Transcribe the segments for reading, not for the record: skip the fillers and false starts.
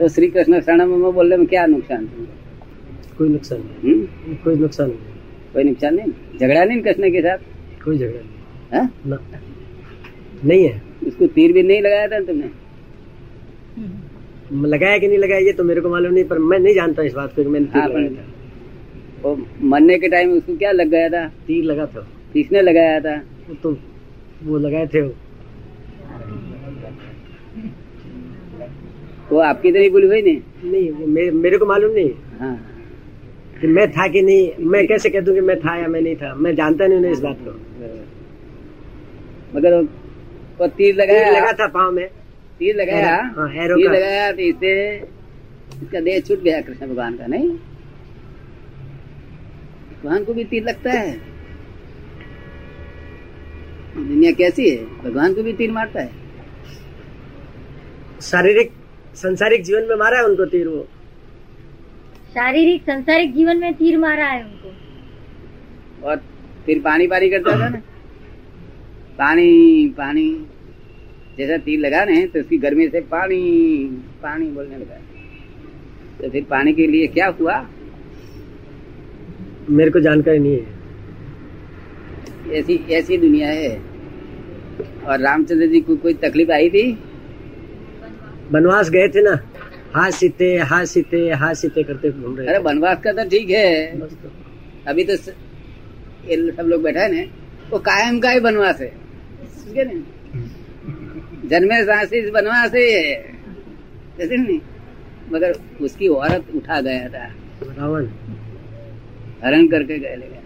तो श्री कृष्ण शरण में बोलने में क्या नुकसान? कोई नुकसान नहीं, कोई नुकसान नहीं, कोई नुकसान नहीं। झगड़ा नहीं कृष्ण के साथ? कोई झगड़ा नहीं, ना? नहीं है। उसको तीर भी नहीं लगाया था तुमने? लगाया कि नहीं लगाया ये तो मेरे को मालूम नहीं, पर मैं नहीं जानता इस बात को। मैंने तीर लगाया था। वो मरने के टाइम उसको क्या लग गया था? तीर लगा था। किसने लगाया था? तो वो लगाए थे वो आपकी तरह भूल हुई नहीं? नहीं, वो मेरे को मालूम नहीं। हाँ। कि मैं था कि नहीं, मैं कैसे कह दूं कि मैं था या मैं नहीं था? मैं जानता नहीं हूँ इस बात को। मगर वो तीर लगाया, लगा था पाँव में, तीर लगाया, एरो तीर लगाया, तो इससे इसका देह छूट गया कृष्ण भगवान का। नहीं, भगवान को भी तीर लगता है। दुनिया कैसी है, भगवान को भी तीर मारता है। शारीरिक संसारिक जीवन में मारा है उनको तीर, वो शारीरिक संसारिक जीवन में तीर मारा है उनको। और फिर पानी पानी करता था ना, पानी पानी जैसा तीर लगा ना, तो उसकी गर्मी से पानी पानी बोलने लगा। तो फिर पानी के लिए क्या हुआ? मेरे को जानकारी नहीं है। ऐसी दुनिया है। और रामचंद्र जी को कोई तकलीफ आई थी? वनवास गए थे ना, हाँ सीते करते घूम रहे। अरे वनवास का तो ठीक है, अभी तो सब लोग बैठा है ना, वो कायम का ही वनवास है। जन्मे सांसी वनवास है नहीं, मगर उसकी औरत उठा गया था रावण, हरण करके गए ले गया।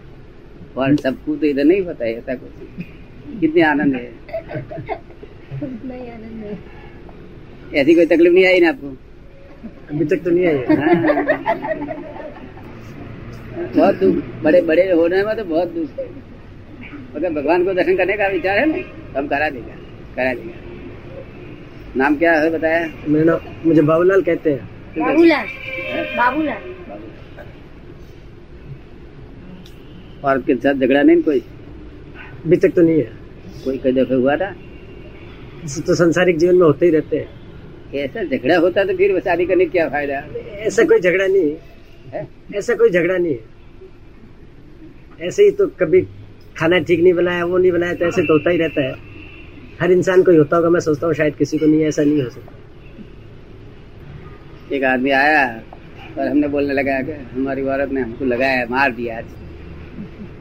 और सबको तो इधर नहीं पता है ऐसा कुछ। कितने आनंद है, नहीं आनंद है। ऐसी कोई तकलीफ नहीं आई ना आपको? अभी तक तो नहीं आई है। बहुत दुख, बड़े बड़े होने में तो बहुत दुख है, मगर भगवान को दर्शन करने का विचार है ना, हम करा देगा। नाम क्या है बताया? मेरा नाम, मुझे बाबूलाल कहते हैं। बाबूलाल। और आपके साथ झगड़ा नहीं कोई? अभी तक तो नहीं है। कोई कई दफे हुआ था? तो संसारिक जीवन में होते ही रहते हैं। ऐसा झगड़ा होता तो फिर शादी करने क्या फायदा? ऐसा कोई झगड़ा नहीं है। ऐसे ही तो कभी खाना ठीक नहीं बनाया, वो नहीं बनाया, तो ऐसे तो होता ही रहता है। हर इंसान को ही होता होगा, मैं सोचता हूँ शायद किसी को नहीं, ऐसा नहीं हो सकता। एक आदमी आया और हमने बोलने लगा कि हमारी औरत ने हमको लगाया, मार दिया आज,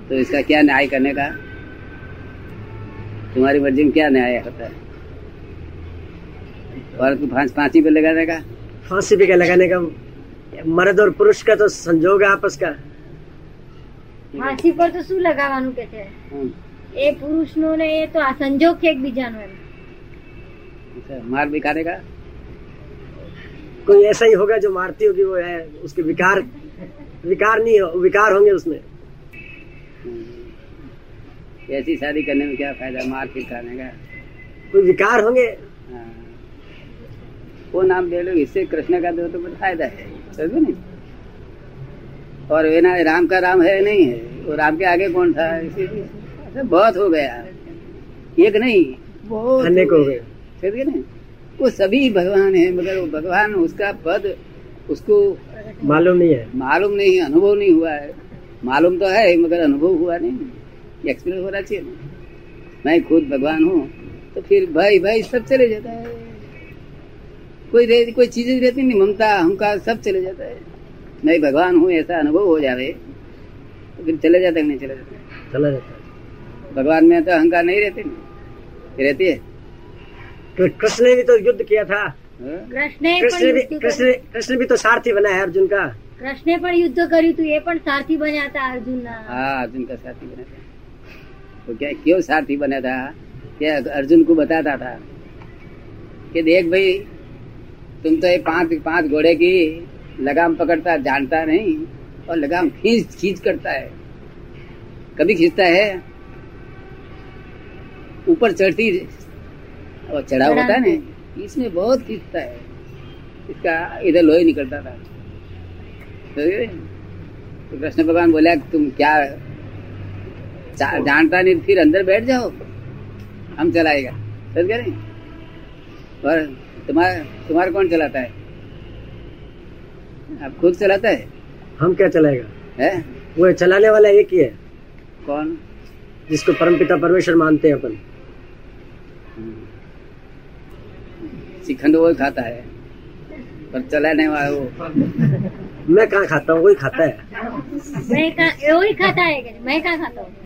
तो इसका क्या न्याय करने का? तुम्हारी मर्जी में क्या न्याय होता है? औरत को फांसी पे लगाने का, फांसी पे लगाने का मर्द और पुरुष का तो संजोग है आपस का। फांसी पर तो શું લગાવવાનું કે છે? એ પુરુષનો ને એ તો આ સંજોગ છે એકબીજાનો, એમ मार बिकाने का। कोई ऐसा ही होगा जो मारती होगी वो है, उसके विकार नहीं हो, विकार होंगे उसमें। ऐसी शादी करने में क्या फायदा, मार पीट खाने का? कोई विकार होंगे। वो नाम ले लो, इससे कृष्ण का दो तो फायदा है, समझो नहीं? और वे ना राम का राम है नहीं है, और राम के आगे कौन था? इसी बहुत हो गया, एक नहीं बहुत अनेक हो गए, समझे ना? वो सभी भगवान है, मगर वो भगवान उसका पद उसको मालूम नहीं है, अनुभव नहीं हुआ है। मालूम तो है मगर अनुभव हुआ नहीं, एक्सपीरियंस होना चाहिए ना। मैं खुद भगवान हूँ तो फिर भाई सब चले जाता है, कोई चीजें रहती नहीं, ममता हमका सब चले जाता है। मैं भगवान हूँ ऐसा अनुभव हो जावे तो फिर चले जाता है, नहीं चले जाता है, चला जाता है। भगवान में तो अहंकार नहीं रहती है। तो कृष्ण ने भी तो युद्ध किया था, कृष्ण भी तो सारथी बना है अर्जुन का। कृष्ण पर युद्ध करी तू, ये पर सारथी बना था अर्जुन ना। हाँ, अर्जुन का सारथी बना था। तो क्या क्यों सारथी बना था? क्या अर्जुन को बताता था कि देख भाई, तुम तो ये पांच घोड़े की लगाम पकड़ता जानता नहीं, और लगाम खींच करता है। कभी खींचता है ऊपर चढ़ती और चढ़ा होता है ना, इसमें बहुत खींचता है, इसका इधर लोही निकलता था। तो कृष्ण भगवान बोला तुम क्या जानता नहीं, फिर अंदर बैठ जाओ, हम चलाएगा। समझ गए? और तुम्हारा कौन चलाता है? आप खुद चलाता है? हम क्या चलाएगा है? वो चलाने वाला एक ही है। कौन? जिसको परमपिता परमेश्वर मानते हैं अपन। श्रीखंड वो खाता है पर चलाने वाला वो। मैं कहाँ खाता हूँ, वही खाता है। मैं कहाँ खाता हूँ।